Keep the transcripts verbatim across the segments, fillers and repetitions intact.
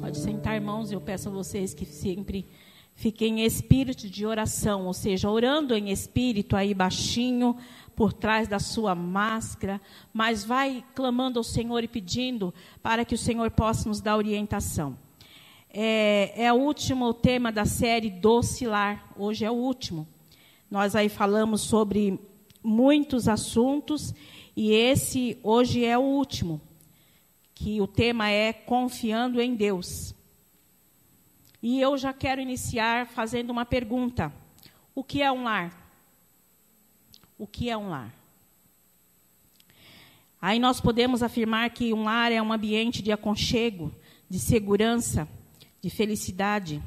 Pode sentar, irmãos. Eu peço a vocês que sempre fiquem em espírito de oração, ou seja, orando em espírito aí baixinho, por trás da sua máscara, mas vai clamando ao Senhor e pedindo para que o Senhor possa nos dar orientação. É, é o último tema da série Doce Lar, hoje é o último. Nós aí falamos sobre muitos assuntos e esse hoje é o último, que o tema é Confiando em Deus. E eu já quero iniciar fazendo uma pergunta. O que é um lar? O que é um lar? Aí nós podemos afirmar que um lar é um ambiente de aconchego, de segurança, de felicidade.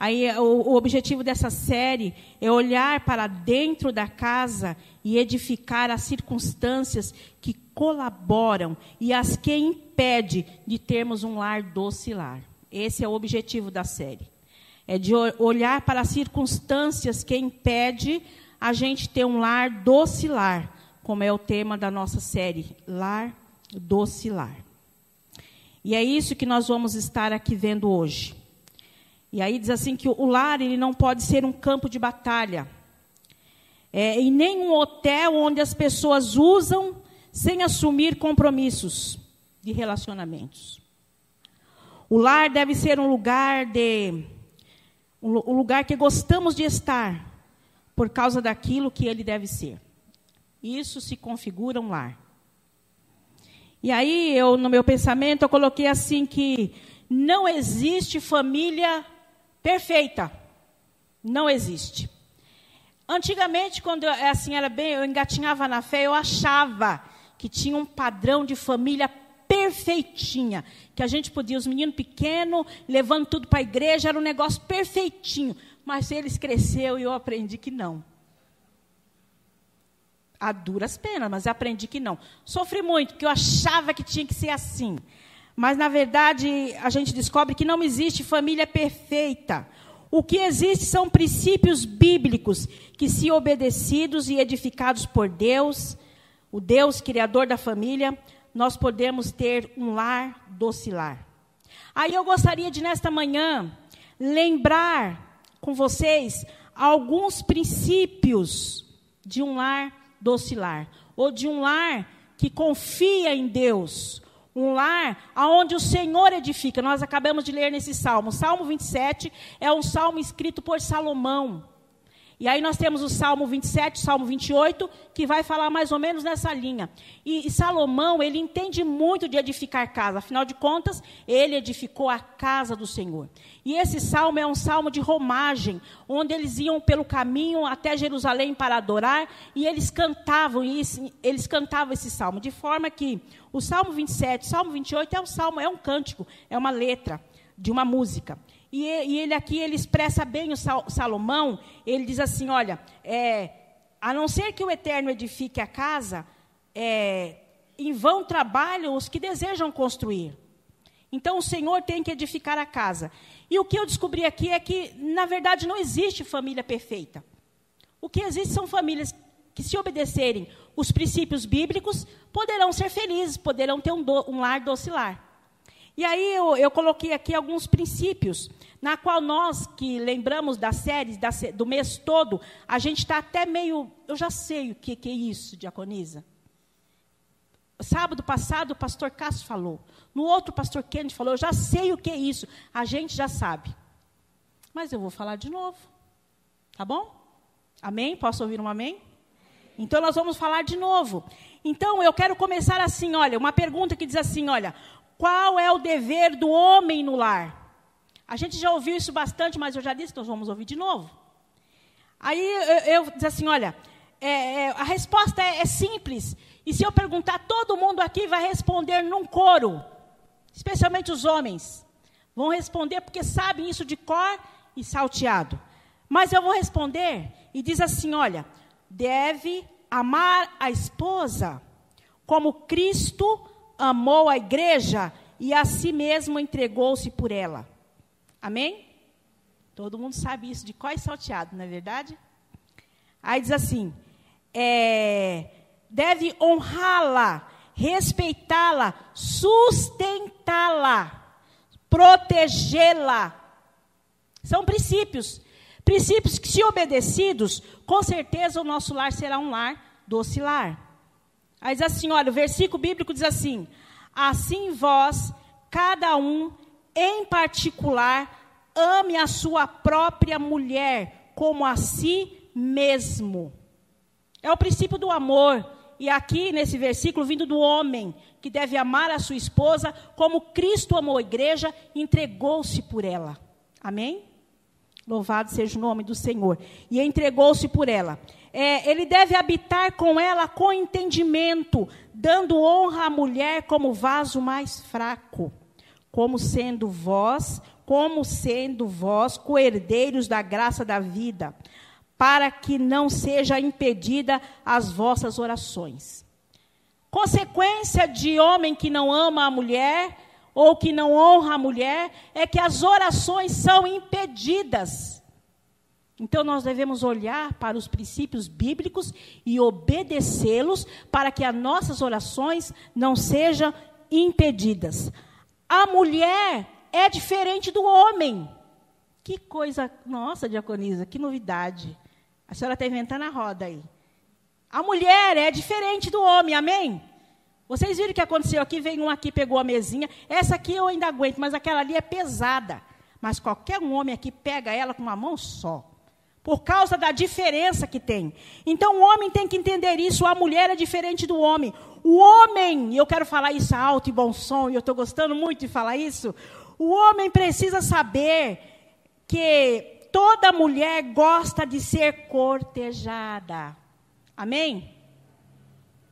Aí o, o objetivo dessa série é olhar para dentro da casa e edificar as circunstâncias que colaboram e as que impedem de termos um lar doce lar. Esse é o objetivo da série. É de olhar para as circunstâncias que impedem a gente ter um lar doce lar, como é o tema da nossa série, Lar Doce Lar. E é isso que nós vamos estar aqui vendo hoje. E aí diz assim que o lar ele não pode ser um campo de batalha. É, e nem um hotel onde as pessoas usam sem assumir compromissos de relacionamentos. O lar deve ser um lugar de um lugar que gostamos de estar por causa daquilo que ele deve ser. Isso se configura um lar. E aí eu no meu pensamento eu coloquei assim que não existe família perfeita. Não existe. Antigamente quando eu, assim era bem, eu engatinhava na fé, eu achava que tinha um padrão de família perfeita. perfeitinha, que a gente podia, os meninos pequenos, levando tudo para a igreja, era um negócio perfeitinho, mas eles cresceram e eu aprendi que não. A duras penas, mas aprendi que não. Sofri muito, porque eu achava que tinha que ser assim, mas na verdade a gente descobre que não existe família perfeita. O que existe são princípios bíblicos, que se obedecidos e edificados por Deus, o Deus criador da família, nós podemos ter um lar doce lar. Aí eu gostaria de, nesta manhã, lembrar com vocês alguns princípios de um lar doce lar, ou de um lar que confia em Deus, um lar onde o Senhor edifica. Nós acabamos de ler nesse salmo. O Salmo vinte e sete é um salmo escrito por Salomão. E aí nós temos o Salmo vinte e sete, Salmo vinte e oito, que vai falar mais ou menos nessa linha. E, e Salomão, ele entende muito de edificar casa. Afinal de contas, ele edificou a casa do Senhor. E esse salmo é um salmo de romagem, onde eles iam pelo caminho até Jerusalém para adorar, e eles cantavam, e eles cantavam esse salmo. De forma que o Salmo vinte e sete, Salmo vinte e oito é um salmo, é um cântico, é uma letra de uma música. E ele aqui, ele expressa bem o Salomão, ele diz assim, olha, é, a não ser que o Eterno edifique a casa, é, em vão trabalham os que desejam construir. Então, o Senhor tem que edificar a casa. E o que eu descobri aqui é que, na verdade, não existe família perfeita. O que existe são famílias que, se obedecerem os princípios bíblicos, poderão ser felizes, poderão ter um, do, um lar doce lar. E aí eu, eu coloquei aqui alguns princípios, na qual nós que lembramos da série, da, do mês todo, a gente está até meio, eu já sei o que, que é isso, diaconisa. Sábado passado o pastor Cássio falou, no outro o pastor Kennedy falou, eu já sei o que é isso, a gente já sabe. Mas eu vou falar de novo, tá bom? Amém? Posso ouvir um amém? Então nós vamos falar de novo. Então eu quero começar assim, olha, uma pergunta que diz assim, olha... Qual é o dever do homem no lar? A gente já ouviu isso bastante, mas eu já disse, então vamos ouvir de novo. Aí eu, eu diz assim, olha, é, é, a resposta é, é simples. E se eu perguntar, todo mundo aqui vai responder num coro. Especialmente os homens. Vão responder porque sabem isso de cor e salteado. Mas eu vou responder e diz assim, olha, deve amar a esposa como Cristo amou a igreja e a si mesmo entregou-se por ela. Amém? Todo mundo sabe isso de cor e salteado, não é verdade? Aí diz assim, é, deve honrá-la, respeitá-la, sustentá-la. protegê-la. São princípios. Princípios que, se obedecidos, com certeza o nosso lar será um lar doce lar. Aí diz assim, olha, o versículo bíblico diz assim: assim vós, cada um em particular, ame a sua própria mulher como a si mesmo. É o princípio do amor. E aqui, nesse versículo, vindo do homem, que deve amar a sua esposa como Cristo amou a igreja e entregou-se por ela. Amém? Louvado seja o nome do Senhor. E entregou-se por ela. É, ele deve habitar com ela com entendimento, dando honra à mulher como vaso mais fraco, como sendo vós, como sendo vós coherdeiros da graça da vida, para que não seja impedida as vossas orações. Consequência de homem que não ama a mulher, ou que não honra a mulher, é que as orações são impedidas. Então, nós devemos olhar para os princípios bíblicos e obedecê-los, para que as nossas orações não sejam impedidas. A mulher é diferente do homem. Que coisa, nossa, diaconisa, que novidade. A senhora está inventando a roda aí. A mulher é diferente do homem, amém? Vocês viram o que aconteceu aqui? Veio um aqui, pegou a mesinha. Essa aqui eu ainda aguento, mas aquela ali é pesada. Mas qualquer um homem aqui pega ela com uma mão só, por causa da diferença que tem. Então, o homem tem que entender isso. A mulher é diferente do homem. O homem, e eu quero falar isso alto e bom som, e eu estou gostando muito de falar isso, o homem precisa saber que toda mulher gosta de ser cortejada. Amém?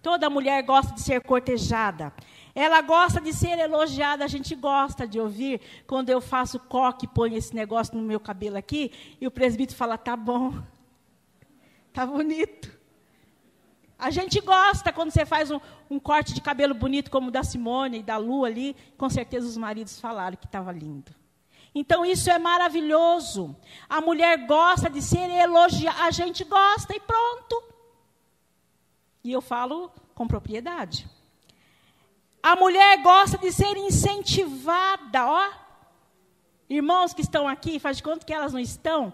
Toda mulher gosta de ser cortejada. Ela gosta de ser elogiada. A gente gosta de ouvir quando eu faço coque, ponho esse negócio no meu cabelo aqui, e o presbítero fala, tá bom, tá bonito. A gente gosta quando você faz um, um corte de cabelo bonito, como o da Simone e da Lu ali. Com certeza os maridos falaram que estava lindo. Então, isso é maravilhoso. A mulher gosta de ser elogiada. A gente gosta e pronto. E eu falo com propriedade. A mulher gosta de ser incentivada, ó. Irmãos que estão aqui, faz de conta que elas não estão.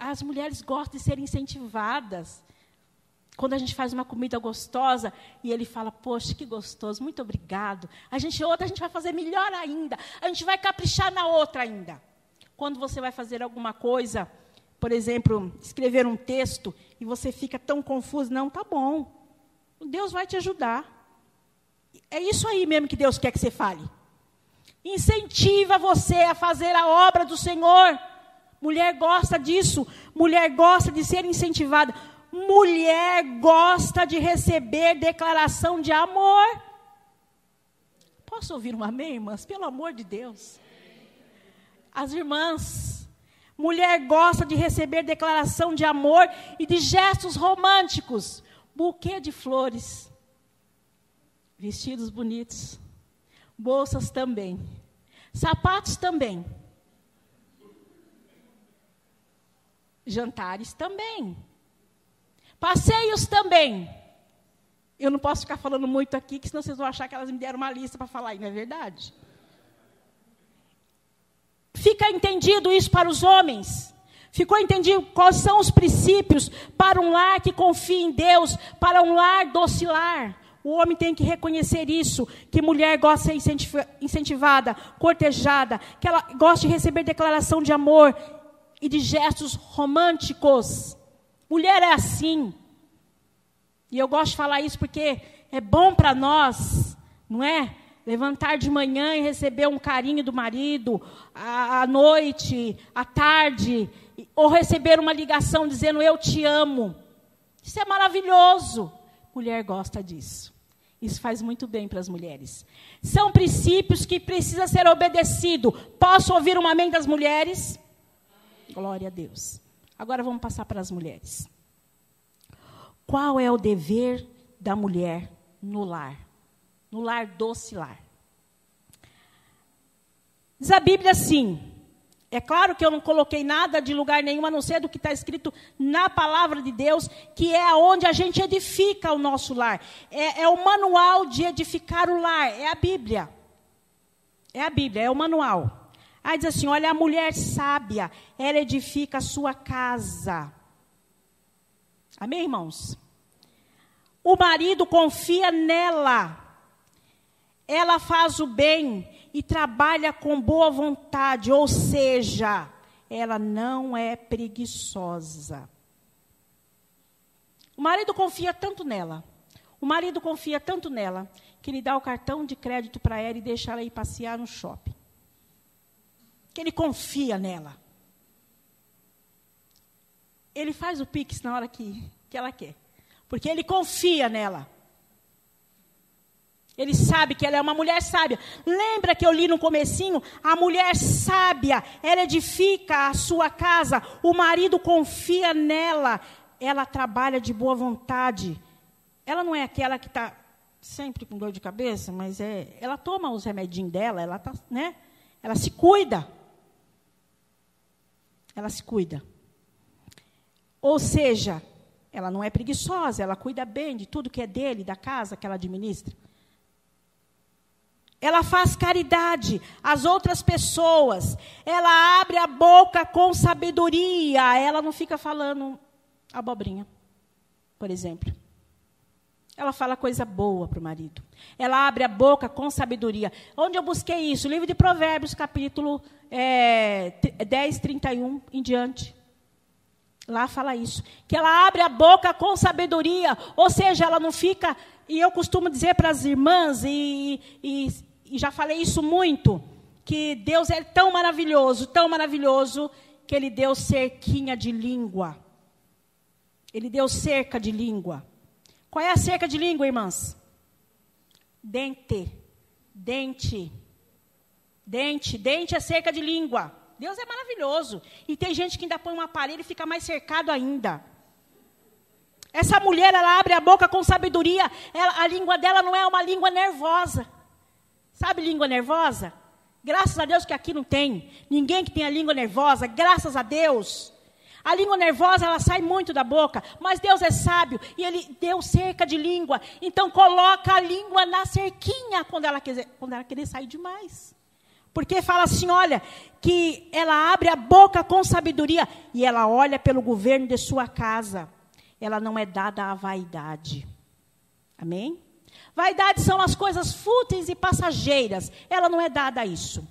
As mulheres gostam de ser incentivadas. Quando a gente faz uma comida gostosa e ele fala, poxa, que gostoso, muito obrigado. A gente, outra, a gente vai fazer melhor ainda. A gente vai caprichar na outra ainda. Quando você vai fazer alguma coisa, por exemplo, escrever um texto, e você fica tão confuso, não, tá bom, Deus vai te ajudar. É isso aí mesmo que Deus quer que você fale. Incentiva você a fazer a obra do Senhor. Mulher gosta disso, mulher gosta de ser incentivada, mulher gosta de receber declaração de amor. Posso ouvir um amém, irmãs? Pelo amor de Deus. As irmãs... Mulher gosta de receber declaração de amor e de gestos românticos. Buquê de flores. Vestidos bonitos. Bolsas também. Sapatos também. Jantares também. Passeios também. Eu não posso ficar falando muito aqui, que senão vocês vão achar que elas me deram uma lista para falar, e não é verdade? Fica entendido isso para os homens? Ficou entendido quais são os princípios para um lar que confia em Deus, para um lar doce lar? O homem tem que reconhecer isso, que mulher gosta de ser incentivada, cortejada, que ela gosta de receber declaração de amor e de gestos românticos. Mulher é assim. E eu gosto de falar isso porque é bom para nós, não é? Levantar de manhã e receber um carinho do marido, à noite, à tarde, ou receber uma ligação dizendo, eu te amo. Isso é maravilhoso. Mulher gosta disso. Isso faz muito bem para as mulheres. São princípios que precisam ser obedecidos. Posso ouvir um amém das mulheres? Glória a Deus. Agora vamos passar para as mulheres. Qual é o dever da mulher no lar? No lar doce lar. Diz a Bíblia assim, é claro que eu não coloquei nada de lugar nenhum, a não ser do que está escrito na palavra de Deus, que é onde a gente edifica o nosso lar. É, é o manual de edificar o lar, é a Bíblia. É a Bíblia, é o manual. Aí diz assim, olha, a mulher sábia, ela edifica a sua casa. Amém, irmãos? O marido confia nela. Ela faz o bem e trabalha com boa vontade, ou seja, ela não é preguiçosa. O marido confia tanto nela, o marido confia tanto nela, que ele dá o cartão de crédito para ela e deixa ela ir passear no shopping. Que ele confia nela. Ele faz o Pix na hora que, que ela quer. Porque ele confia nela. Ele sabe que ela é uma mulher sábia. Lembra que eu li no comecinho? A mulher sábia, ela edifica a sua casa. O marido confia nela. Ela trabalha de boa vontade. Ela não é aquela que está sempre com dor de cabeça, mas é, ela toma os remedinhos dela, ela, tá, né? Ela se cuida. Ela se cuida. Ou seja, ela não é preguiçosa, ela cuida bem de tudo que é dele, da casa que ela administra. Ela faz caridade às outras pessoas. Ela abre a boca com sabedoria. Ela não fica falando abobrinha, por exemplo. Ela fala coisa boa para o marido. Ela abre a boca com sabedoria. Onde eu busquei isso? O livro de Provérbios, capítulo é, dez, trinta e um, em diante. Lá fala isso, que ela abre a boca com sabedoria, ou seja, ela não fica, e eu costumo dizer para as irmãs, e, e, e já falei isso muito, que Deus é tão maravilhoso, tão maravilhoso, que Ele deu cerquinha de língua. Ele deu cerca de língua. Qual é a cerca de língua, irmãs? Dente, dente, dente, dente é cerca de língua. Deus é maravilhoso. E tem gente que ainda põe um aparelho e fica mais cercado ainda. Essa mulher, ela abre a boca com sabedoria. Ela, a língua dela não é uma língua nervosa. Sabe língua nervosa? Graças a Deus que aqui não tem. Ninguém que tenha língua nervosa, graças a Deus. A língua nervosa, ela sai muito da boca. Mas Deus é sábio e Ele deu cerca de língua. Então, coloca a língua na cerquinha quando ela quiser, quando ela querer sair demais. Porque fala assim, olha, que ela abre a boca com sabedoria e ela olha pelo governo de sua casa. Ela não é dada à vaidade. Amém? Vaidade são as coisas fúteis e passageiras. Ela não é dada a isso.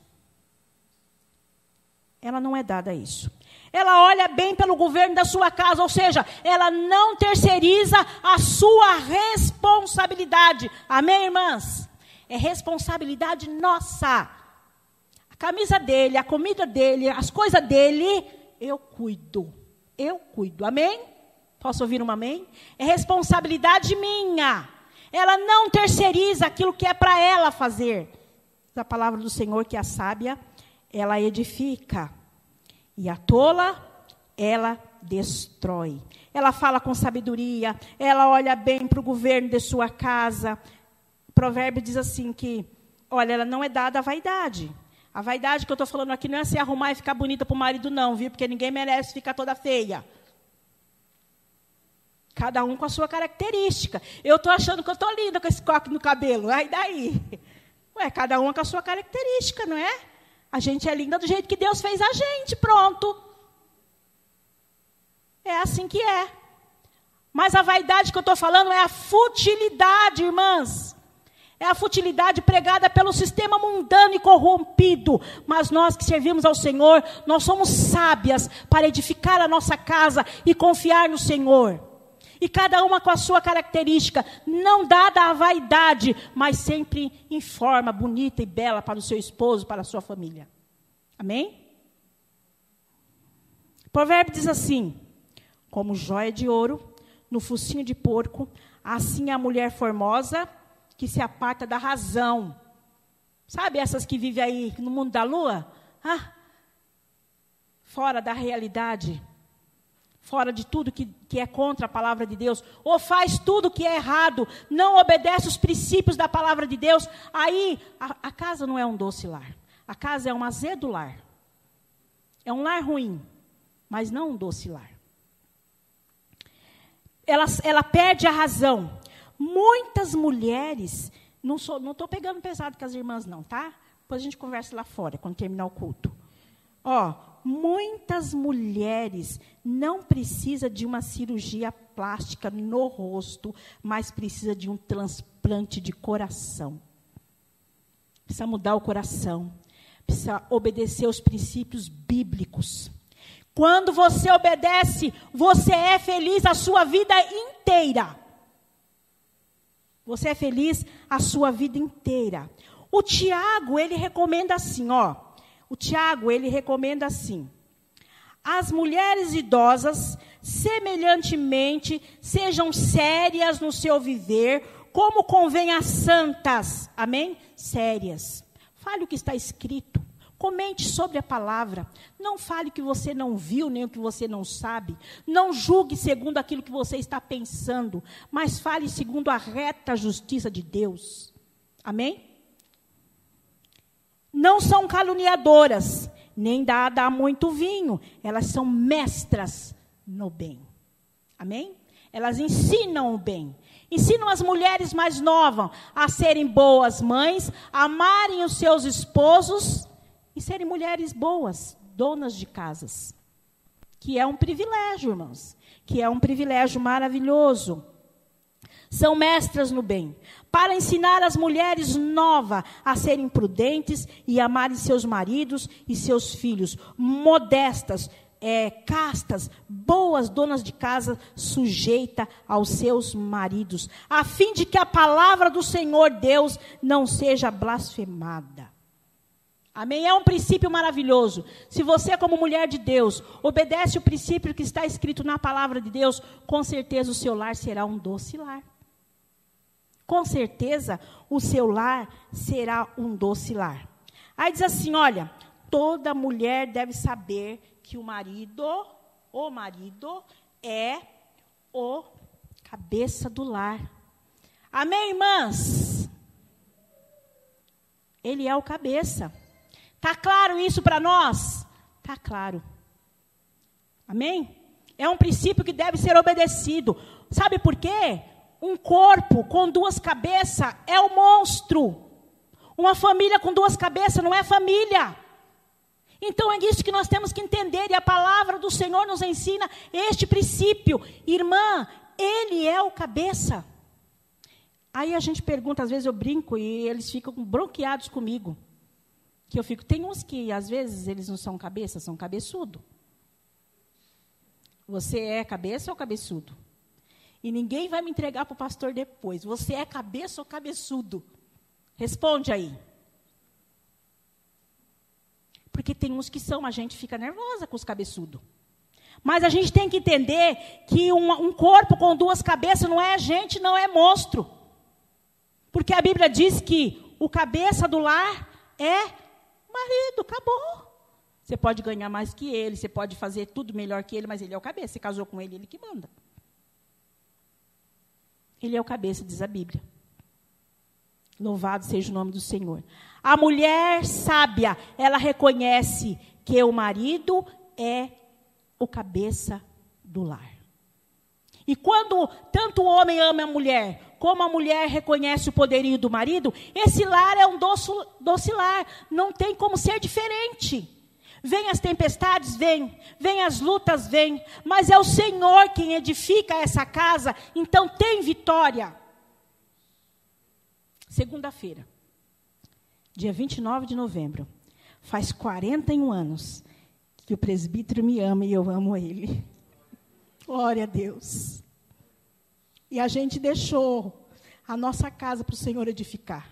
Ela não é dada a isso. Ela olha bem pelo governo da sua casa, ou seja, ela não terceiriza a sua responsabilidade. Amém, irmãs? É responsabilidade nossa. A camisa dele, a comida dele, as coisas dele, eu cuido. Eu cuido. Amém? Posso ouvir um amém? É responsabilidade minha. Ela não terceiriza aquilo que é para ela fazer. A palavra do Senhor, que é sábia, ela edifica. E a tola, ela destrói. Ela fala com sabedoria, ela olha bem para o governo de sua casa. O provérbio diz assim que, olha, ela não é dada à vaidade. A vaidade que eu estou falando aqui não é se arrumar e ficar bonita para o marido, não, viu? Porque ninguém merece ficar toda feia. Cada um com a sua característica. Eu estou achando que eu estou linda com esse coque no cabelo. Aí daí? Ué, cada um com a sua característica, não é? A gente é linda do jeito que Deus fez a gente, pronto. É assim que é. Mas a vaidade que eu estou falando é a futilidade, irmãs. É a futilidade pregada pelo sistema mundano e corrompido. Mas nós que servimos ao Senhor, nós somos sábias para edificar a nossa casa e confiar no Senhor. E cada uma com a sua característica, não dada à vaidade, mas sempre em forma bonita e bela para o seu esposo, para a sua família. Amém? O provérbio diz assim, como jóia de ouro no focinho de porco, assim a mulher formosa que se aparta da razão. Sabe essas que vivem aí no mundo da lua? Ah, fora da realidade. Fora de tudo que, que é contra a palavra de Deus. Ou faz tudo que é errado. Não obedece os princípios da palavra de Deus. Aí, a, a casa não é um doce lar. A casa é um azedo lar. É um lar ruim, mas não um doce lar. Ela, ela perde a razão. Muitas mulheres, não estou não pegando pesado com as irmãs não, tá? Depois a gente conversa lá fora, quando terminar o culto. Ó, muitas mulheres não precisam de uma cirurgia plástica no rosto, mas precisam de um transplante de coração. Precisa mudar o coração. Precisa obedecer os princípios bíblicos. Quando você obedece, você é feliz a sua vida inteira. Você é feliz a sua vida inteira. O Tiago, ele recomenda assim, ó. O Tiago, ele recomenda assim. As mulheres idosas, semelhantemente, sejam sérias no seu viver, como convém às santas. Amém? Sérias. Fale o que está escrito. Comente sobre a palavra. Não fale o que você não viu, nem o que você não sabe. Não julgue segundo aquilo que você está pensando, mas fale segundo a reta justiça de Deus. Amém? Não são caluniadoras, nem dada a muito vinho. Elas são mestras no bem. Amém? Elas ensinam o bem. Ensinam as mulheres mais novas a serem boas mães, a amarem os seus esposos, e serem mulheres boas, donas de casas. Que é um privilégio, irmãos. Que é um privilégio maravilhoso. São mestras no bem. Para ensinar as mulheres novas a serem prudentes e amarem seus maridos e seus filhos. Modestas, é, castas, boas donas de casa, sujeita aos seus maridos. A fim de que a palavra do Senhor Deus não seja blasfemada. Amém? É um princípio maravilhoso. Se você, como mulher de Deus, obedece o princípio que está escrito na palavra de Deus, com certeza o seu lar será um doce lar. Com certeza o seu lar será um doce lar. Aí diz assim, olha, toda mulher deve saber que o marido, o marido, é o cabeça do lar. Amém, irmãs? Ele é o cabeça. Está claro isso para nós? Está claro. Amém? É um princípio que deve ser obedecido. Sabe por quê? Um corpo com duas cabeças é um monstro. Uma família com duas cabeças não é família. Então é isso que nós temos que entender. E a palavra do Senhor nos ensina este princípio. Irmã, ele é o cabeça. Aí a gente pergunta, às vezes eu brinco e eles ficam bronqueados comigo. Que eu fico, tem uns que, às vezes, eles não são cabeça, são cabeçudo. Você é cabeça ou cabeçudo? E ninguém vai me entregar para o pastor depois. Você é cabeça ou cabeçudo? Responde aí. Porque tem uns que são, a gente fica nervosa com os cabeçudos. Mas a gente tem que entender que um, um corpo com duas cabeças não é gente, não é monstro. Porque a Bíblia diz que o cabeça do lar é... marido, acabou. Você pode ganhar mais que ele, você pode fazer tudo melhor que ele, mas ele é o cabeça. Você casou com ele, ele que manda. Ele é o cabeça, diz a Bíblia. Louvado seja o nome do Senhor. A mulher sábia, ela reconhece que o marido é o cabeça do lar. E quando tanto o homem ama a mulher... como a mulher reconhece o poderio do marido, esse lar é um doce, doce lar. Não tem como ser diferente. Vem as tempestades, vem. Vem as lutas, vem. Mas é o Senhor quem edifica essa casa. Então tem vitória. Segunda-feira, dia vinte e nove de novembro. Faz quarenta e um anos que o presbítero me ama e eu amo ele. Glória a Deus. E a gente deixou a nossa casa para o Senhor edificar.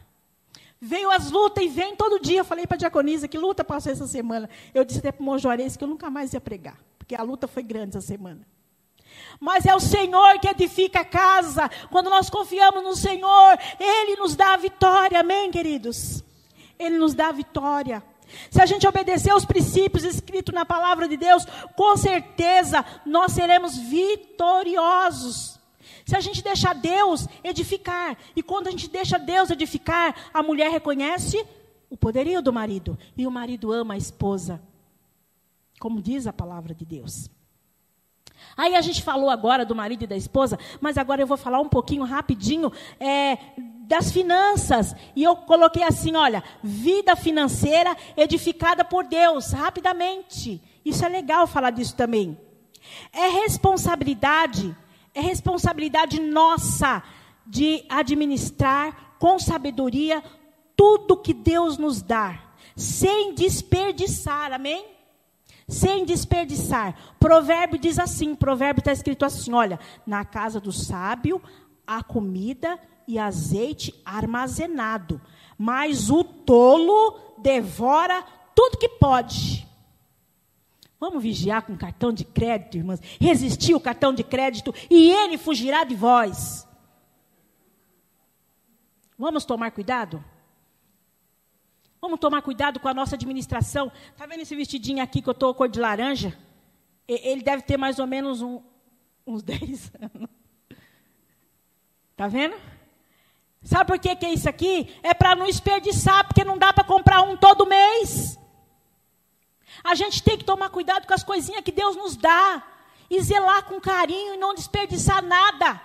Veio as lutas e vem todo dia. Eu falei para a diaconisa que luta passou essa semana. Eu disse até para o Monjoarense que eu nunca mais ia pregar, porque a luta foi grande essa semana. Mas é o Senhor que edifica a casa. Quando nós confiamos no Senhor, Ele nos dá a vitória. Amém, queridos? Ele nos dá a vitória. Se a gente obedecer aos princípios escritos na palavra de Deus, com certeza nós seremos vitoriosos. Se a gente deixar Deus edificar, e quando a gente deixa Deus edificar, a mulher reconhece o poderio do marido, e o marido ama a esposa, como diz a palavra de Deus. Aí a gente falou agora do marido e da esposa, mas agora eu vou falar um pouquinho rapidinho é, das finanças. E eu coloquei assim, olha, vida financeira edificada por Deus, rapidamente. Isso é legal falar disso também. É responsabilidade, é responsabilidade nossa de administrar com sabedoria tudo que Deus nos dá, sem desperdiçar, amém? Sem desperdiçar. Provérbio diz assim, provérbio está escrito assim, olha, na casa do sábio há comida e azeite armazenado, mas o tolo devora tudo que pode. Vamos vigiar com cartão de crédito, irmãs. Resistir o cartão de crédito e ele fugirá de vós. Vamos tomar cuidado? Vamos tomar cuidado com a nossa administração. Está vendo esse vestidinho aqui que eu estou cor de laranja? Ele deve ter mais ou menos um, uns dez anos. Está vendo? Sabe por que, que é isso aqui? É para não desperdiçar, porque não dá para comprar um todo mês. A gente tem que tomar cuidado com as coisinhas que Deus nos dá. E zelar com carinho e não desperdiçar nada.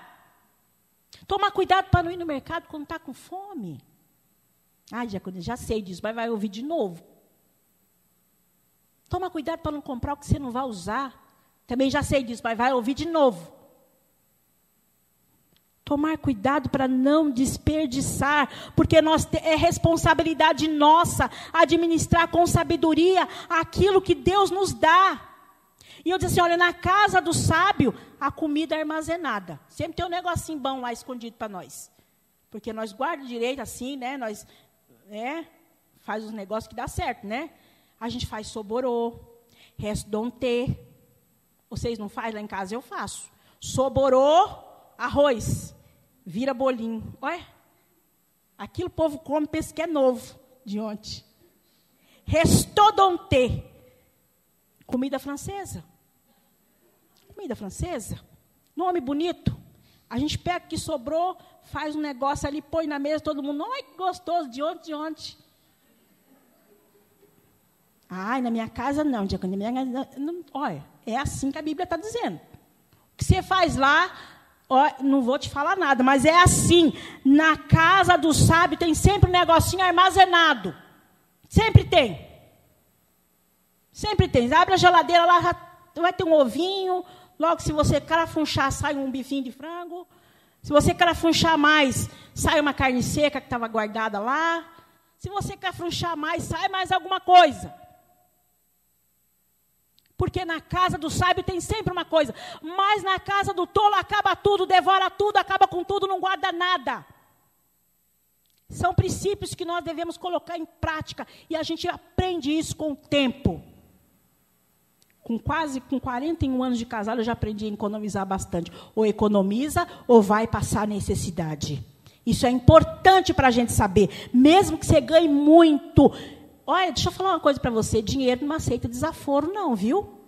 Tomar cuidado para não ir no mercado quando está com fome. Ai, já, já sei disso, mas vai ouvir de novo. Toma cuidado para não comprar o que você não vai usar. Também já sei disso, mas vai ouvir de novo. Tomar cuidado para não desperdiçar, porque nós te, é responsabilidade nossa administrar com sabedoria aquilo que Deus nos dá. E eu disse assim, olha, na casa do sábio, a comida é armazenada. Sempre tem um negocinho bom lá escondido para nós. Porque nós guardamos direito assim, né? Nós né? faz os negócios que dá certo, né? A gente faz soborô, resdonte. Vocês não fazem lá em casa, eu faço. Soborô, arroz. Vira bolinho. Olha. Aquilo o povo come, pensa que é novo de ontem. Restodonté. Comida francesa. Comida francesa. Nome bonito. A gente pega o que sobrou, faz um negócio ali, põe na mesa, todo mundo. Ai, que gostoso, de ontem, de ontem. Ai, na minha casa não. Na minha casa, não. Olha, é assim que a Bíblia está dizendo. O que você faz lá... Oh, não vou te falar nada, mas é assim. Na casa do sábio tem sempre um negocinho armazenado. Sempre tem. Sempre tem. Abre a geladeira lá, já vai ter um ovinho. Logo, se você carafunchar, sai um bifinho de frango. Se você carafunchar mais, sai uma carne seca que estava guardada lá. Se você carafunchar mais, sai mais alguma coisa. Porque na casa do sábio tem sempre uma coisa. Mas na casa do tolo acaba tudo, devora tudo, acaba com tudo, não guarda nada. São princípios que nós devemos colocar em prática. E a gente aprende isso com o tempo. Com quase com quarenta e um anos de casado, eu já aprendi a economizar bastante. Ou economiza, ou vai passar necessidade. Isso é importante para a gente saber. Mesmo que você ganhe muito... Olha, deixa eu falar uma coisa para você. Dinheiro não aceita desaforo, não, viu?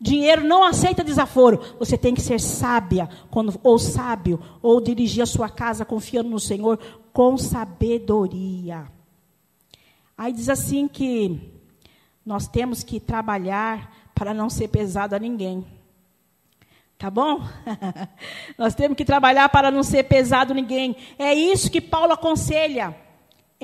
Dinheiro não aceita desaforo. Você tem que ser sábia, quando, ou sábio, ou dirigir a sua casa confiando no Senhor com sabedoria. Aí diz assim que nós temos que trabalhar para não ser pesado a ninguém. Tá bom? Nós temos que trabalhar para não ser pesado a ninguém. É isso que Paulo aconselha.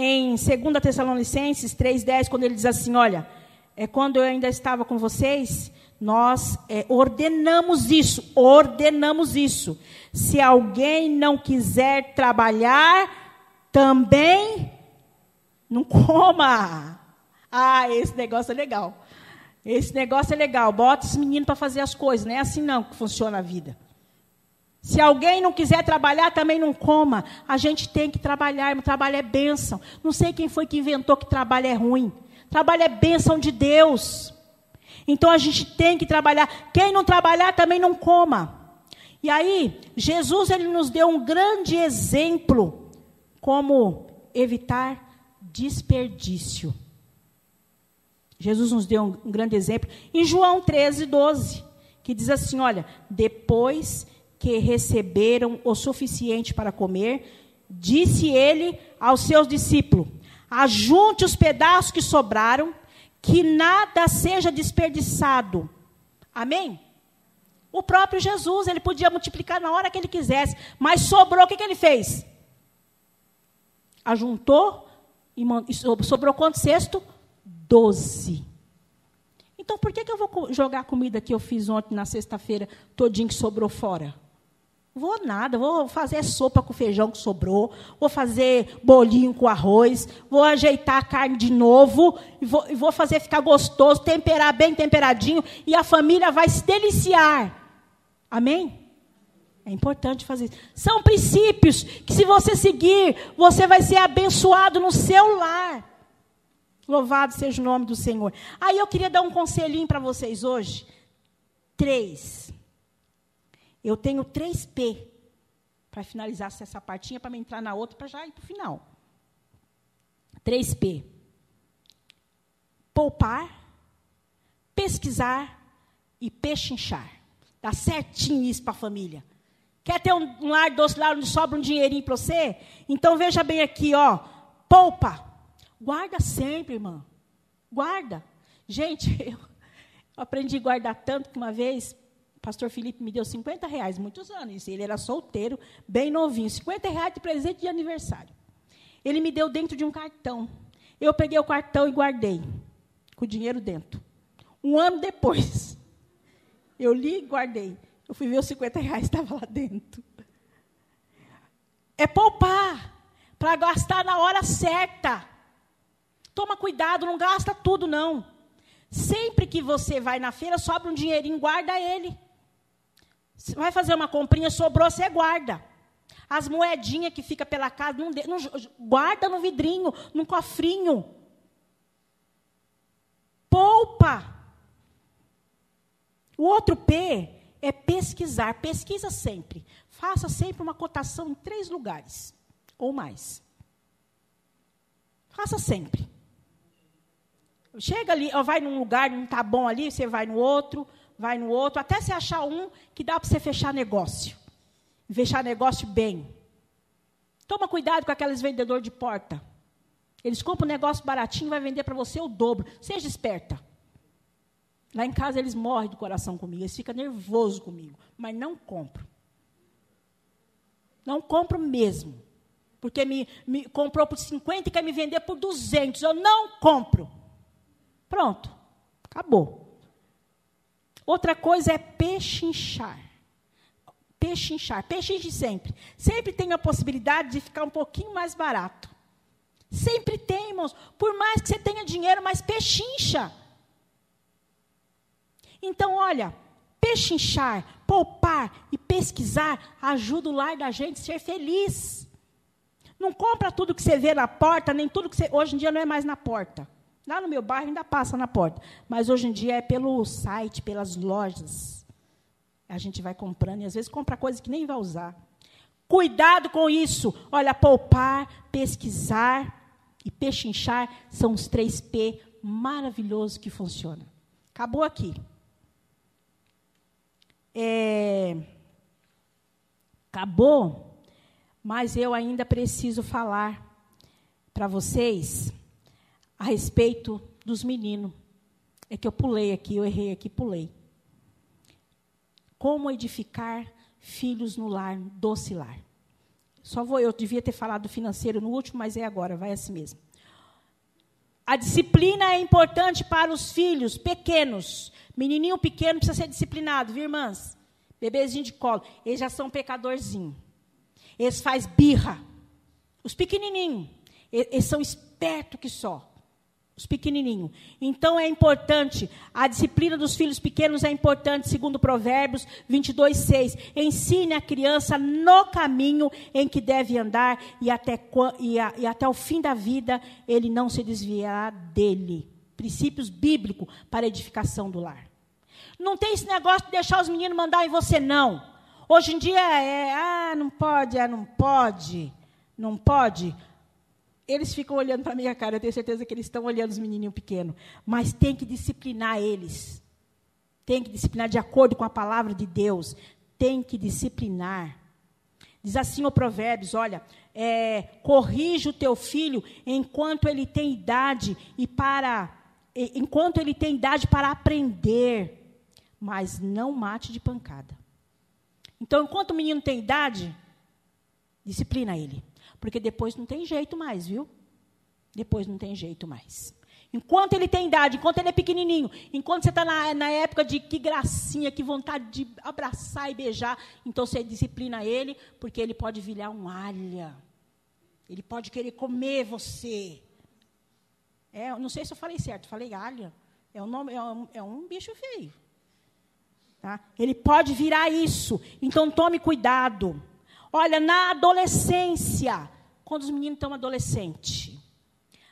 Em segunda Tessalonicenses três dez, quando ele diz assim, olha, é, quando eu ainda estava com vocês, nós é, ordenamos isso, ordenamos isso. Se alguém não quiser trabalhar, também não coma. Ah, esse negócio é legal. Esse negócio é legal, bota esse menino para fazer as coisas, não é assim não que funciona a vida. Se alguém não quiser trabalhar, também não coma. A gente tem que trabalhar, o trabalho é bênção. Não sei quem foi que inventou que trabalho é ruim. Trabalho é bênção de Deus. Então, a gente tem que trabalhar. Quem não trabalhar, também não coma. E aí, Jesus ele nos deu um grande exemplo como evitar desperdício. Jesus nos deu um grande exemplo. Em João treze, doze, que diz assim, olha, depois... que receberam o suficiente para comer, disse ele aos seus discípulos, ajunte os pedaços que sobraram, que nada seja desperdiçado. Amém? O próprio Jesus, ele podia multiplicar na hora que ele quisesse, mas sobrou, o que, que ele fez? ajuntou e sobrou quanto cesto? Doze. Então, por que, que eu vou jogar a comida que eu fiz ontem, na sexta-feira, todinho que sobrou fora? Vou nada, vou fazer sopa com feijão que sobrou, vou fazer bolinho com arroz, vou ajeitar a carne de novo, e vou, e vou fazer ficar gostoso, temperar bem temperadinho, e a família vai se deliciar. Amém? É importante fazer isso. São princípios que, se você seguir, você vai ser abençoado no seu lar. Louvado seja o nome do Senhor. Aí eu queria dar um conselhinho para vocês hoje. Três. Eu tenho três P. Para finalizar essa partinha, para me entrar na outra, para já ir para o final. Três P. Poupar, pesquisar e pechinchar. Dá certinho isso para a família. Quer ter um, um lar doce lá onde sobra um dinheirinho para você? Então veja bem aqui, ó. Poupa. Guarda sempre, irmã. Guarda. Gente, eu aprendi a guardar tanto que uma vez o pastor Felipe me deu cinquenta reais, muitos anos. Ele era solteiro, bem novinho. cinquenta reais de presente de aniversário. Ele me deu dentro de um cartão. Eu peguei o cartão e guardei, com o dinheiro dentro. Um ano depois, eu li e guardei. Eu fui ver os cinquenta reais, estava lá dentro. É poupar para gastar na hora certa. Toma cuidado, não gasta tudo, não. Sempre que você vai na feira, sobra um dinheirinho, guarda ele. Você vai fazer uma comprinha, sobrou, você guarda. As moedinhas que fica pela casa, não de, não, guarda no vidrinho, num cofrinho. Poupa. O outro P é pesquisar. Pesquisa sempre. Faça sempre uma cotação em três lugares, ou mais. Faça sempre. Chega ali, ó, vai num lugar, não está bom ali, você vai no outro, vai no outro, até você achar um que dá para você fechar negócio. Fechar negócio bem. Toma cuidado com aqueles vendedores de porta. Eles compram um negócio baratinho e vai vender para você o dobro. Seja esperta. Lá em casa eles morrem do coração comigo, eles ficam nervosos comigo, mas não compro. Não compro mesmo. Porque me, me comprou por cinquenta e quer me vender por duzentos. Eu não compro. Pronto, acabou. Outra coisa é pechinchar. Pechinchar, pechinche sempre. Sempre tem a possibilidade de ficar um pouquinho mais barato. Sempre tem, irmãos. Por mais que você tenha dinheiro, mas pechincha. Então, olha, pechinchar, poupar e pesquisar ajuda o lar da gente a ser feliz. Não compra tudo que você vê na porta, nem tudo que você... Hoje em dia não é mais na porta. Lá no meu bairro ainda passa na porta. Mas hoje em dia é pelo site, pelas lojas. A gente vai comprando e às vezes compra coisa que nem vai usar. Cuidado com isso. Olha, poupar, pesquisar e pechinchar são os três P maravilhosos que funcionam. Acabou aqui. É... Acabou... Mas eu ainda preciso falar para vocês a respeito dos meninos. É que eu pulei aqui, eu errei aqui, pulei. Como edificar filhos no lar, doce lar. Só vou, eu devia ter falado financeiro no último, mas é agora, vai assim mesmo. A disciplina é importante para os filhos pequenos. Menininho pequeno precisa ser disciplinado, viu, irmãs? Bebezinho de colo, eles já são pecadorzinhos. Eles fazem birra. Os pequenininhos. Eles são espertos que só. Os pequenininhos. Então, é importante. A disciplina dos filhos pequenos é importante, segundo Provérbios vinte e dois, seis. Ensine a criança no caminho em que deve andar e até, e a, e até o fim da vida ele não se desviará dele. Princípios bíblicos para a edificação do lar. Não tem esse negócio de deixar os meninos mandar em você, não. Hoje em dia é, ah, não pode, ah, não pode, não pode. Eles ficam olhando para a minha cara, eu tenho certeza que eles estão olhando os menininhos pequenos. Mas tem que disciplinar eles. Tem que disciplinar de acordo com a palavra de Deus. Tem que disciplinar. Diz assim o Provérbios, olha, é, corrija o teu filho enquanto ele tem idade e para, enquanto ele tem idade para aprender, mas não mate de pancada. Então, enquanto o menino tem idade, disciplina ele. Porque depois não tem jeito mais, viu? Depois não tem jeito mais. Enquanto ele tem idade, enquanto ele é pequenininho, enquanto você está na, na época de que gracinha, que vontade de abraçar e beijar, então você disciplina ele, porque ele pode vilhar um alha. Ele pode querer comer você. É, não sei se eu falei certo, falei alha. É um, nome, é um, é um bicho feio. Tá? Ele pode virar isso. Então, tome cuidado. Olha, na adolescência, quando os meninos estão adolescentes,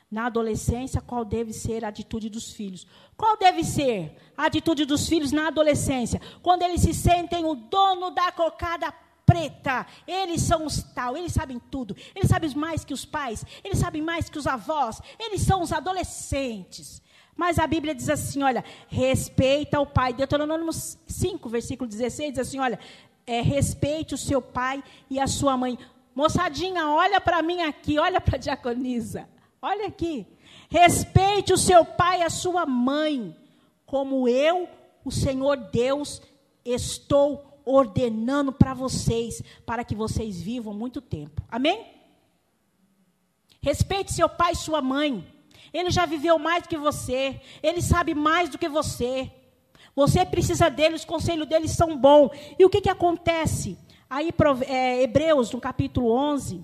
na adolescência, qual deve ser a atitude dos filhos? Qual deve ser a atitude dos filhos na adolescência? Quando eles se sentem o dono da cocada preta, eles são os tal, eles sabem tudo, eles sabem mais que os pais, eles sabem mais que os avós, eles são os adolescentes. Mas a Bíblia diz assim, olha, respeita o pai. Deuteronômio cinco, versículo dezesseis, diz assim, olha, é, respeite o seu pai e a sua mãe. Moçadinha, olha para mim aqui, olha para a diaconisa, olha aqui. Respeite o seu pai e a sua mãe, como eu, o Senhor Deus, estou ordenando para vocês, para que vocês vivam muito tempo. Amém? Respeite seu pai e sua mãe. Ele já viveu mais do que você. Ele sabe mais do que você. Você precisa dele, os conselhos dele são bons. E o que, que acontece? Aí, é, Hebreus, no capítulo onze,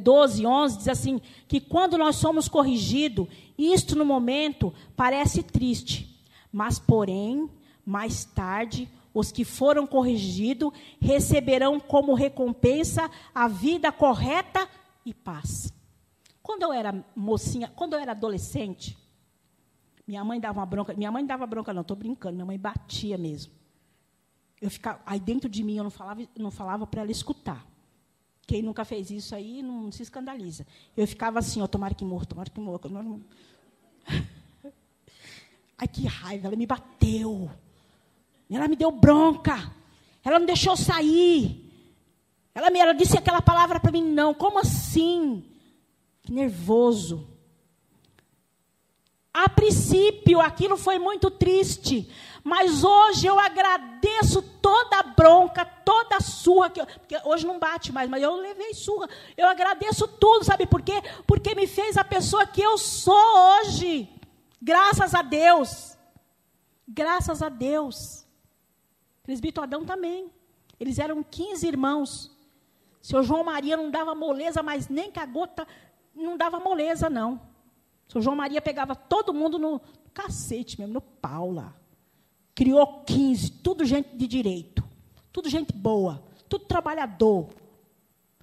doze, onze, diz assim, que quando nós somos corrigidos, isto no momento parece triste, mas, porém, mais tarde, os que foram corrigidos receberão como recompensa a vida correta e paz. Quando eu era mocinha, quando eu era adolescente, minha mãe dava uma bronca. Minha mãe dava bronca, não, estou brincando. Minha mãe batia mesmo. Eu ficava, aí dentro de mim eu não falava, não falava para ela escutar. Quem nunca fez isso aí não se escandaliza. Eu ficava assim, ó, tomara que morra, tomara que morra. Não... Ai, que raiva, ela me bateu. Ela me deu bronca. Ela não deixou sair. Ela, me, ela disse aquela palavra para mim, não. Como assim? Nervoso. A princípio, aquilo foi muito triste, mas hoje eu agradeço toda a bronca, toda a surra, que eu, porque hoje não bate mais, mas eu levei surra. Eu agradeço tudo, sabe por quê? Porque me fez a pessoa que eu sou hoje. Graças a Deus. Graças a Deus. Presbítero Adão também. Eles eram quinze irmãos. Seu João Maria não dava moleza, mas nem que a gota... Não dava moleza, não. São João Maria pegava todo mundo no cacete mesmo, no pau lá. Criou quinze, tudo gente de direito, tudo gente boa, tudo trabalhador.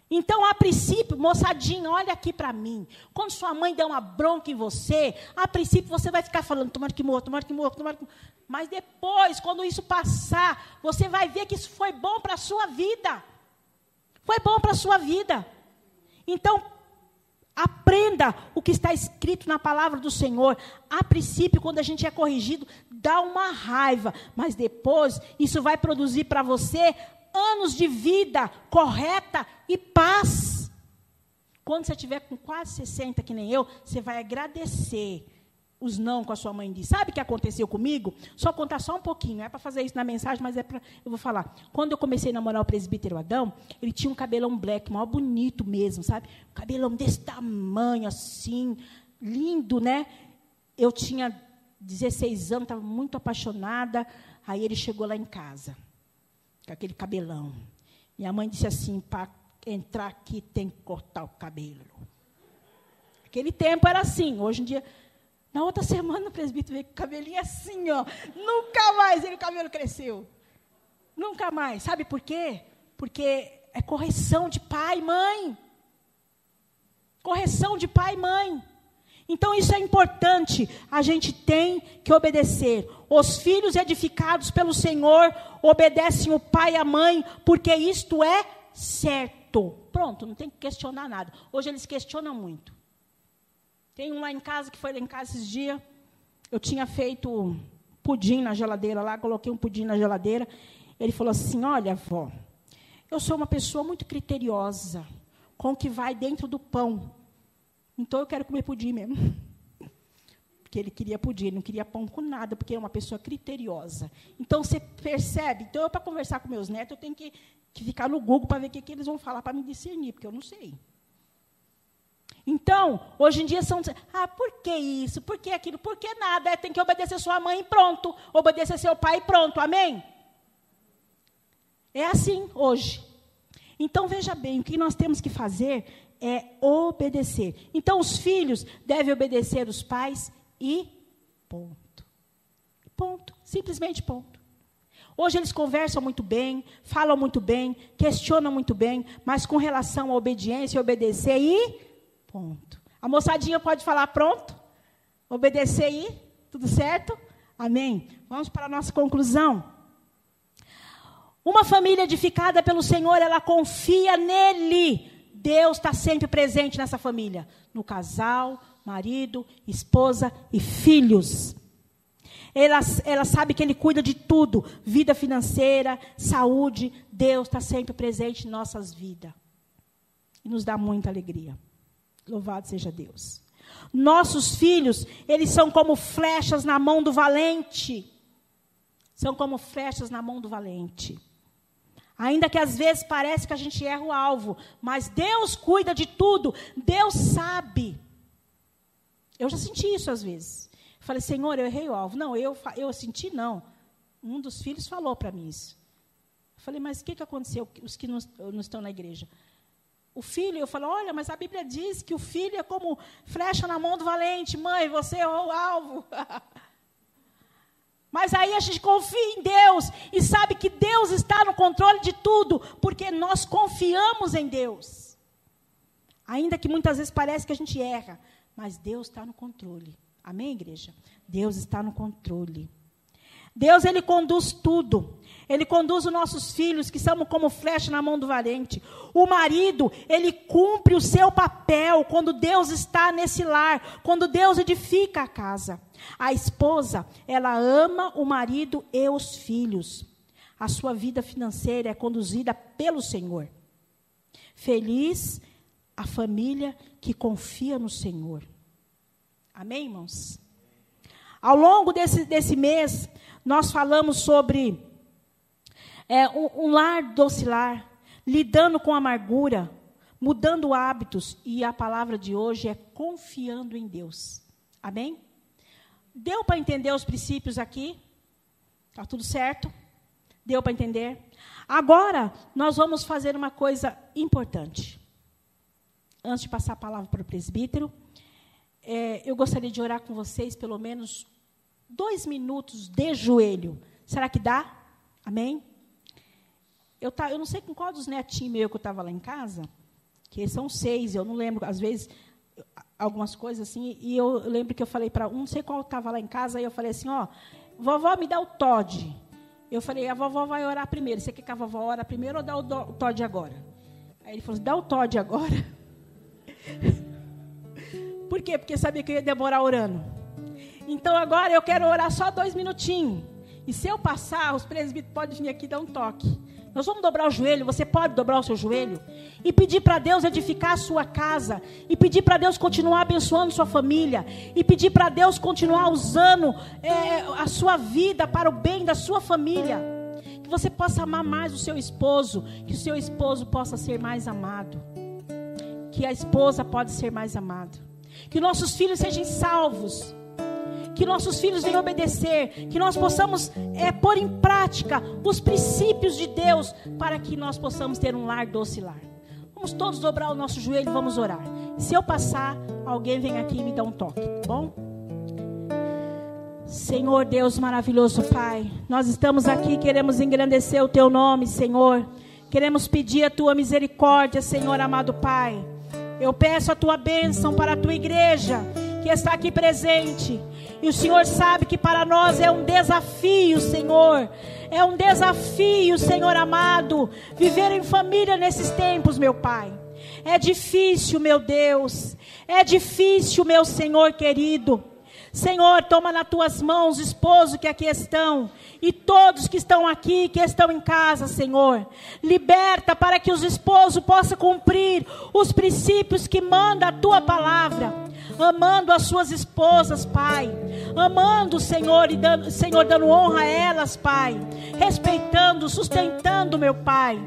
Então, a princípio, moçadinha, olha aqui para mim. Quando sua mãe der uma bronca em você, a princípio você vai ficar falando, tomara que morra, tomara que morra, tomara que morra. Mas depois, quando isso passar, você vai ver que isso foi bom para a sua vida. Foi bom para a sua vida. Então, aprenda o que está escrito na palavra do Senhor. A princípio, quando a gente é corrigido, dá uma raiva, mas depois isso vai produzir para você anos de vida correta e paz. Quando você estiver com quase sessenta, que nem eu, você vai agradecer os não que a sua mãe disse. Sabe o que aconteceu comigo? Só contar só um pouquinho, não é para fazer isso na mensagem, mas é para... Eu vou falar. Quando eu comecei a namorar o presbítero Adão, ele tinha um cabelão black, maior bonito mesmo, sabe? Um cabelão desse tamanho, assim, lindo, né? Eu tinha dezesseis anos, estava muito apaixonada, aí ele chegou lá em casa, com aquele cabelão. Minha mãe disse assim, para entrar aqui tem que cortar o cabelo. Aquele tempo era assim, hoje em dia... Na outra semana, o presbítero veio com o cabelinho assim, ó. Nunca mais ele, o cabelo cresceu. Nunca mais. Sabe por quê? Porque é correção de pai e mãe. Correção de pai e mãe. Então, isso é importante. A gente tem que obedecer. Os filhos edificados pelo Senhor obedecem o pai e a mãe, porque isto é certo. Pronto, não tem que questionar nada. Hoje eles questionam muito. Tem um lá em casa, que foi lá em casa esses dias, eu tinha feito pudim na geladeira lá, coloquei um pudim na geladeira, ele falou assim, olha, vó, eu sou uma pessoa muito criteriosa com o que vai dentro do pão, então eu quero comer pudim mesmo. Porque ele queria pudim, ele não queria pão com nada, porque é uma pessoa criteriosa. Então, você percebe? Então, eu, para conversar com meus netos, eu tenho que que ficar no Google para ver o que, que eles vão falar para me discernir, porque eu não sei. Então, hoje em dia são... Ah, por que isso? Por que aquilo? Por que nada? É, tem que obedecer sua mãe e pronto. Obedecer seu pai e pronto. Amém? É assim hoje. Então, veja bem, o que nós temos que fazer é obedecer. Então, os filhos devem obedecer os pais e ponto. Ponto. Simplesmente ponto. Hoje eles conversam muito bem, falam muito bem, questionam muito bem, mas com relação à obediência, obedecer e... Ponto. A moçadinha pode falar pronto, obedecer aí, tudo certo? Amém? Vamos para a nossa conclusão. Uma família edificada pelo Senhor, ela confia nele. Deus está sempre presente nessa família, no casal, marido, esposa e filhos. Ela, ela sabe que ele cuida de tudo, vida financeira, saúde. Deus está sempre presente em nossas vidas e nos dá muita alegria. Louvado seja Deus. Nossos filhos, eles são como flechas na mão do valente. São como flechas na mão do valente. Ainda que às vezes parece que a gente erra o alvo, mas Deus cuida de tudo. Deus sabe. Eu já senti isso às vezes. Falei, Senhor, eu errei o alvo. Não, eu, eu senti não. Um dos filhos falou para mim isso. Eu falei, mas o que, que aconteceu? Os que não, não estão na igreja. O filho, eu falo, olha, mas a Bíblia diz que o filho é como flecha na mão do valente. Mãe, você errou o alvo. Mas aí a gente confia em Deus e sabe que Deus está no controle de tudo, porque nós confiamos em Deus. Ainda que muitas vezes parece que a gente erra, mas Deus está no controle. Amém, igreja? Deus está no controle. Deus, Ele conduz tudo. Ele conduz os nossos filhos, que são como flecha na mão do valente. O marido, ele cumpre o seu papel quando Deus está nesse lar, quando Deus edifica a casa. A esposa, ela ama o marido e os filhos. A sua vida financeira é conduzida pelo Senhor. Feliz a família que confia no Senhor. Amém, irmãos? Ao longo desse, desse mês, nós falamos sobre... É um, um lar doce lar, lidando com amargura, mudando hábitos. E a palavra de hoje é confiando em Deus. Amém? Deu para entender os princípios aqui? Está tudo certo? Deu para entender? Agora, nós vamos fazer uma coisa importante. Antes de passar a palavra para o presbítero, é, eu gostaria de orar com vocês pelo menos dois minutos de joelho. Será que dá? Amém? Eu, tá, eu não sei com qual dos netinhos meus que eu estava lá em casa, que são seis, eu não lembro, às vezes, algumas coisas assim, e eu lembro que eu falei para um, não sei qual estava lá em casa, e eu falei assim, ó, vovó me dá o Todd. Eu falei, a vovó vai orar primeiro, você quer que a vovó ora primeiro ou dá o, do, o Todd agora? Aí ele falou assim, dá o Todd agora. Por quê? Porque sabia que eu ia demorar orando. Então agora eu quero orar só dois minutinhos, e se eu passar, os presbíteros podem vir aqui dar um toque. Nós vamos dobrar o joelho, você pode dobrar o seu joelho e pedir para Deus edificar a sua casa, e pedir para Deus continuar abençoando sua família, e pedir para Deus continuar usando é, a sua vida para o bem da sua família, que você possa amar mais o seu esposo, que o seu esposo possa ser mais amado, que a esposa pode ser mais amada, que nossos filhos sejam salvos, que nossos filhos venham obedecer, que nós possamos é, pôr em prática os princípios de Deus, para que nós possamos ter um lar doce lar. Vamos todos dobrar o nosso joelho e vamos orar. Se eu passar, alguém vem aqui e me dá um toque, tá bom? Senhor Deus maravilhoso, Pai, nós estamos aqui, queremos engrandecer o Teu nome, Senhor. Queremos pedir a Tua misericórdia, Senhor amado Pai. Eu peço a Tua bênção para a Tua igreja, que está aqui presente. E o Senhor sabe que para nós é um desafio, Senhor. É um desafio, Senhor amado, viver em família nesses tempos, meu Pai. É difícil, meu Deus. É difícil, meu Senhor querido. Senhor, toma nas Tuas mãos, esposo que aqui estão, e todos que estão aqui, que estão em casa, Senhor. Liberta para que os esposos possam cumprir os princípios que manda a Tua palavra. Amando as suas esposas, Pai. Amando o Senhor e dando, Senhor, dando honra a elas, Pai. Respeitando, sustentando, meu Pai.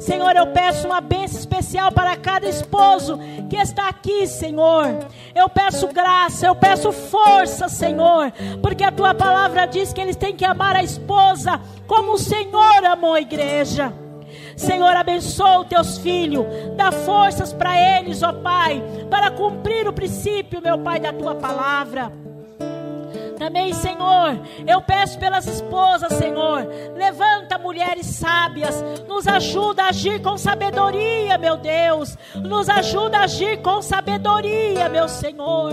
Senhor, eu peço uma bênção especial para cada esposo que está aqui, Senhor. Eu peço graça, eu peço força, Senhor, porque a tua palavra diz que eles têm que amar a esposa como o Senhor amou a igreja. Senhor, abençoa os teus filhos, dá forças para eles, ó Pai, para cumprir o princípio, meu Pai, da tua palavra. Também, Senhor, eu peço pelas esposas, Senhor, levanta mulheres sábias, nos ajuda a agir com sabedoria, meu Deus, nos ajuda a agir com sabedoria, meu Senhor.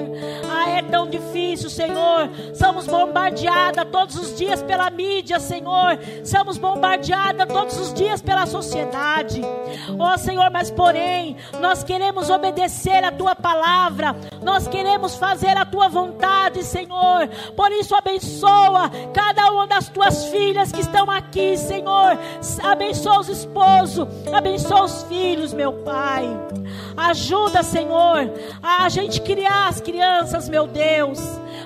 Ah, é tão difícil, Senhor, somos bombardeadas todos os dias pela mídia, Senhor, somos bombardeadas todos os dias pela sociedade, ó Senhor, mas porém, nós queremos obedecer a tua palavra, nós queremos fazer a tua vontade, Senhor. Por isso abençoa cada uma das tuas filhas que estão aqui, Senhor. Abençoa os esposos, abençoa os filhos, meu Pai. Ajuda, Senhor, a gente criar as crianças, meu Deus,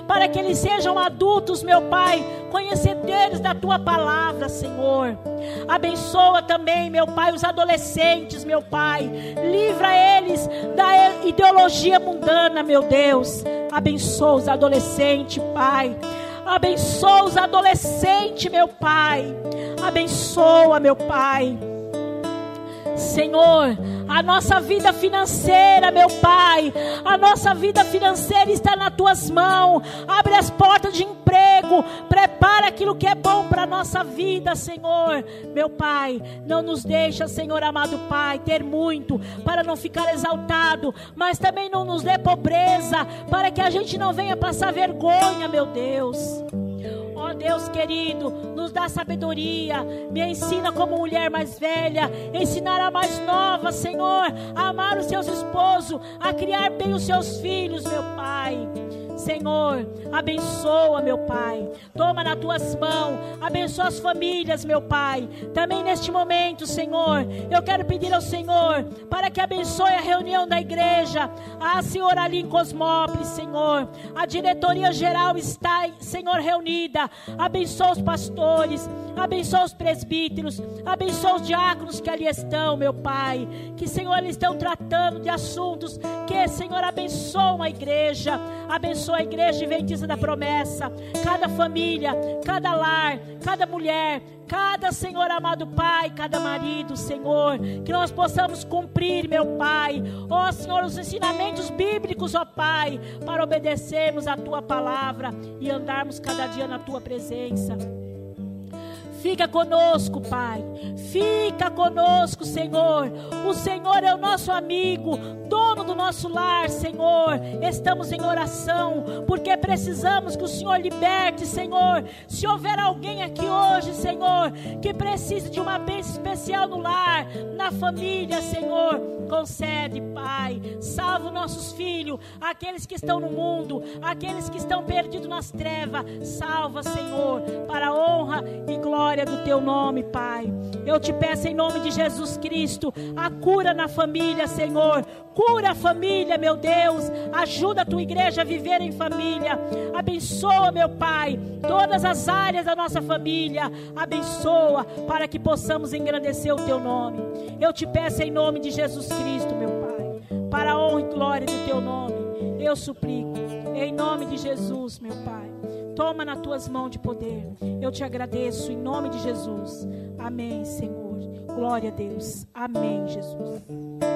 para que eles sejam adultos, meu Pai, conhecedores da tua palavra, Senhor. Abençoa também, meu Pai, os adolescentes, meu Pai. Livra eles da ideologia mundana, meu Deus. Abençoa os adolescentes, Pai. Abençoa os adolescentes, meu Pai. Abençoa, meu Pai. Senhor, a nossa vida financeira, meu Pai, a nossa vida financeira está nas tuas mãos. Abre as portas de emprego, prepara aquilo que é bom para a nossa vida, Senhor, meu Pai. Não nos deixa, Senhor amado Pai, ter muito para não ficar exaltado, mas também não nos dê pobreza para que a gente não venha passar vergonha, meu Deus. Ó Deus querido, nos dá sabedoria, me ensina como mulher mais velha, ensinar a mais nova, Senhor, a amar os seus esposos, a criar bem os seus filhos, meu Pai. Senhor, abençoa, meu Pai, toma nas tuas mãos, abençoa as famílias, meu Pai. Também neste momento, Senhor, eu quero pedir ao Senhor para que abençoe a reunião da igreja, a senhora ali em Cosmópolis, Senhor, a diretoria geral está, Senhor, reunida. Abençoa os pastores, abençoa os presbíteros, abençoa os diáconos que ali estão, meu Pai, que, Senhor, eles estão tratando de assuntos que, Senhor, abençoam a igreja, abençoa a Igreja Adventista da Promessa, cada família, cada lar, cada mulher, cada, Senhor amado Pai, cada marido, Senhor, que nós possamos cumprir, meu Pai, ó Senhor, os ensinamentos bíblicos, ó Pai, para obedecermos a tua palavra e andarmos cada dia na tua presença. Fica conosco, Pai. Fica conosco, Senhor. O Senhor é o nosso amigo, dono do nosso lar, Senhor. Estamos em oração, porque precisamos que o Senhor liberte, Senhor. Se houver alguém aqui hoje, Senhor, que precise de uma bênção especial no lar, na família, Senhor, concede, Pai. Salva nossos filhos, aqueles que estão no mundo, aqueles que estão perdidos nas trevas. Salva, Senhor, para a honra e glória do teu nome, Pai. Eu te peço em nome de Jesus Cristo a cura na família, Senhor. Cura a família, meu Deus. Ajuda a tua igreja a viver em família. Abençoa, meu Pai, todas as áreas da nossa família. Abençoa para que possamos engrandecer o teu nome. Eu te peço em nome de Jesus Cristo, meu Pai, para a honra e glória do teu nome. Eu suplico em nome de Jesus, meu Pai. Toma nas tuas mãos de poder. Eu te agradeço em nome de Jesus. Amém, Senhor. Glória a Deus. Amém, Jesus.